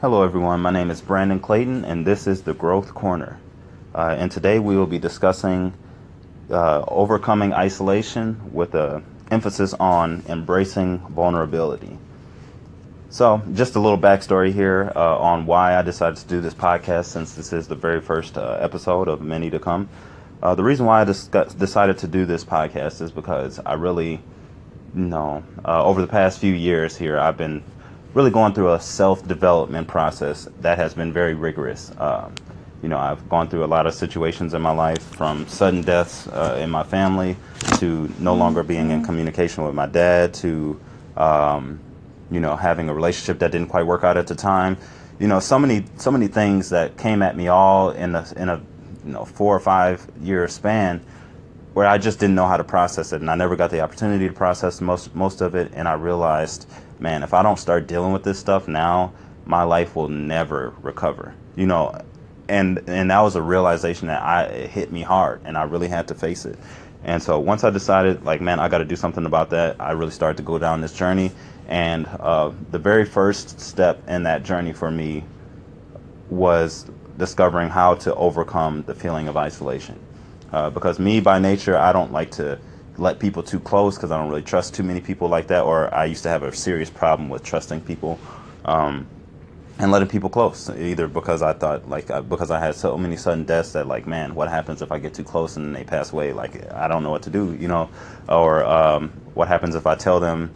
Hello everyone, my name is Brandon Clayton and this is The Growth Corner. And today we will be discussing overcoming isolation with an emphasis on embracing vulnerability. So just a little backstory here on why I decided to do this podcast, since this is the very first episode of many to come. The reason why I decided to do this podcast is because I really, over the past few years here, I've been really going through a self-development process that has been very rigorous. I've gone through a lot of situations in my life, from sudden deaths in my family to no longer being in communication with my dad to, having a relationship that didn't quite work out at the time. So many things that came at me all in a 4 or 5 year span, where I just didn't know how to process it, and I never got the opportunity to process most of it. And I realized, man, if I don't start dealing with this stuff now, my life will never recover, and that was a realization that it hit me hard, and I really had to face it. And so once I decided, I got to do something about that, I really started to go down this journey. And the very first step in that journey for me was discovering how to overcome the feeling of isolation, because me by nature, I don't like to let people too close, because I don't really trust too many people like that, or I used to have a serious problem with trusting people and letting people close, either because I thought, because I had so many sudden deaths that, man, what happens if I get too close and they pass away? I don't know what to do, or what happens if I tell them,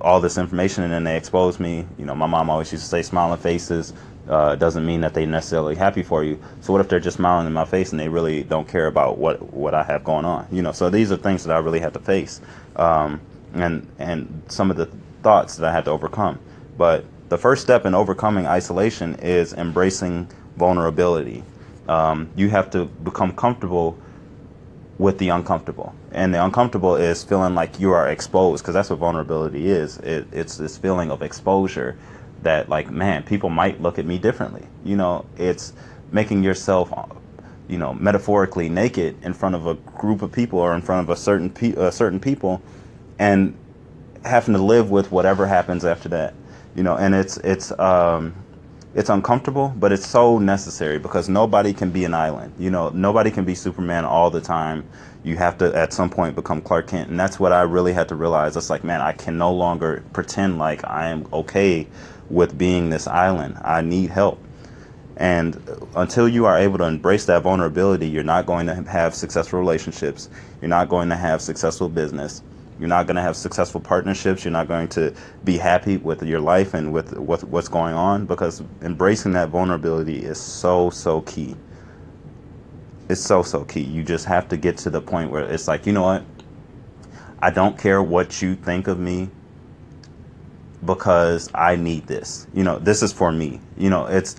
all this information and then they expose me? My mom always used to say, smiling faces doesn't mean that they're necessarily happy for you. So what if they're just smiling in my face and they really don't care about what I have going on? So these are things that I really had to face, and some of the thoughts that I had to overcome. But the first step in overcoming isolation is embracing vulnerability. You have to become comfortable with the uncomfortable, and the uncomfortable is feeling like you are exposed, because that's what vulnerability is. It's this feeling of exposure, that people might look at me differently. It's making yourself, metaphorically naked in front of a group of people, or in front of a certain people, and having to live with whatever happens after that. And it's uncomfortable, but it's so necessary, because nobody can be an island. Nobody can be Superman all the time. You have to at some point become Clark Kent, and that's what I really had to realize. It's I can no longer pretend like I am okay with being this island. I need help. And until you are able to embrace that vulnerability, you're not going to have successful relationships. You're not going to have successful business. You're not going to have successful partnerships. You're not going to be happy with your life and with what's going on, because embracing that vulnerability is so key. It's so key. You just have to get to the point where it's like, you know what? I don't care what you think of me, because I need this. This is for me. It's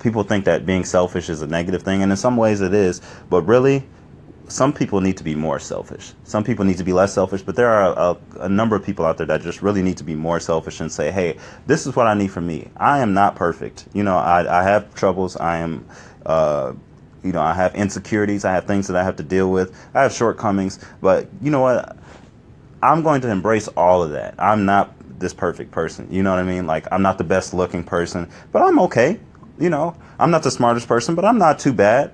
people think that being selfish is a negative thing, and in some ways it is, but really, some people need to be more selfish. Some people need to be less selfish, but there are a number of people out there that just really need to be more selfish and say, hey, this is what I need for me. I am not perfect. I have troubles. I am, I have insecurities. I have things that I have to deal with. I have shortcomings, but you know what? I'm going to embrace all of that. I'm not this perfect person. You know what I mean? I'm not the best looking person, but I'm okay. I'm not the smartest person, but I'm not too bad.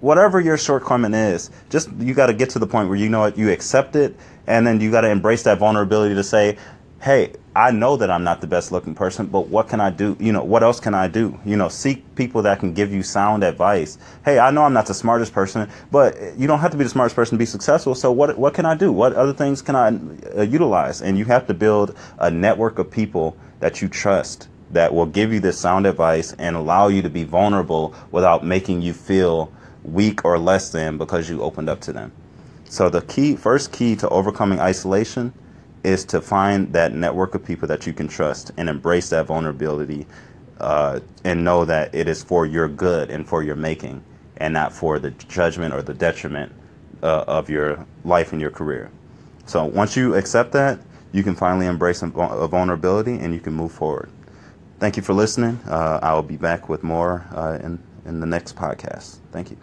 Whatever your shortcoming is, just, you got to get to the point where, you accept it, and then you got to embrace that vulnerability to say, hey, I know that I'm not the best looking person, but what can I do? What else can I do? Seek people that can give you sound advice. Hey, I know I'm not the smartest person, but you don't have to be the smartest person to be successful. So what can I do? What other things can I utilize? And you have to build a network of people that you trust, that will give you this sound advice and allow you to be vulnerable without making you feel weak or less than, because you opened up to them. So the first key to overcoming isolation is to find that network of people that you can trust and embrace that vulnerability, and know that it is for your good and for your making, and not for the judgment or the detriment of your life and your career. So once you accept that, you can finally embrace a vulnerability, and you can move forward. Thank you for listening. I will be back with more in the next podcast. Thank you.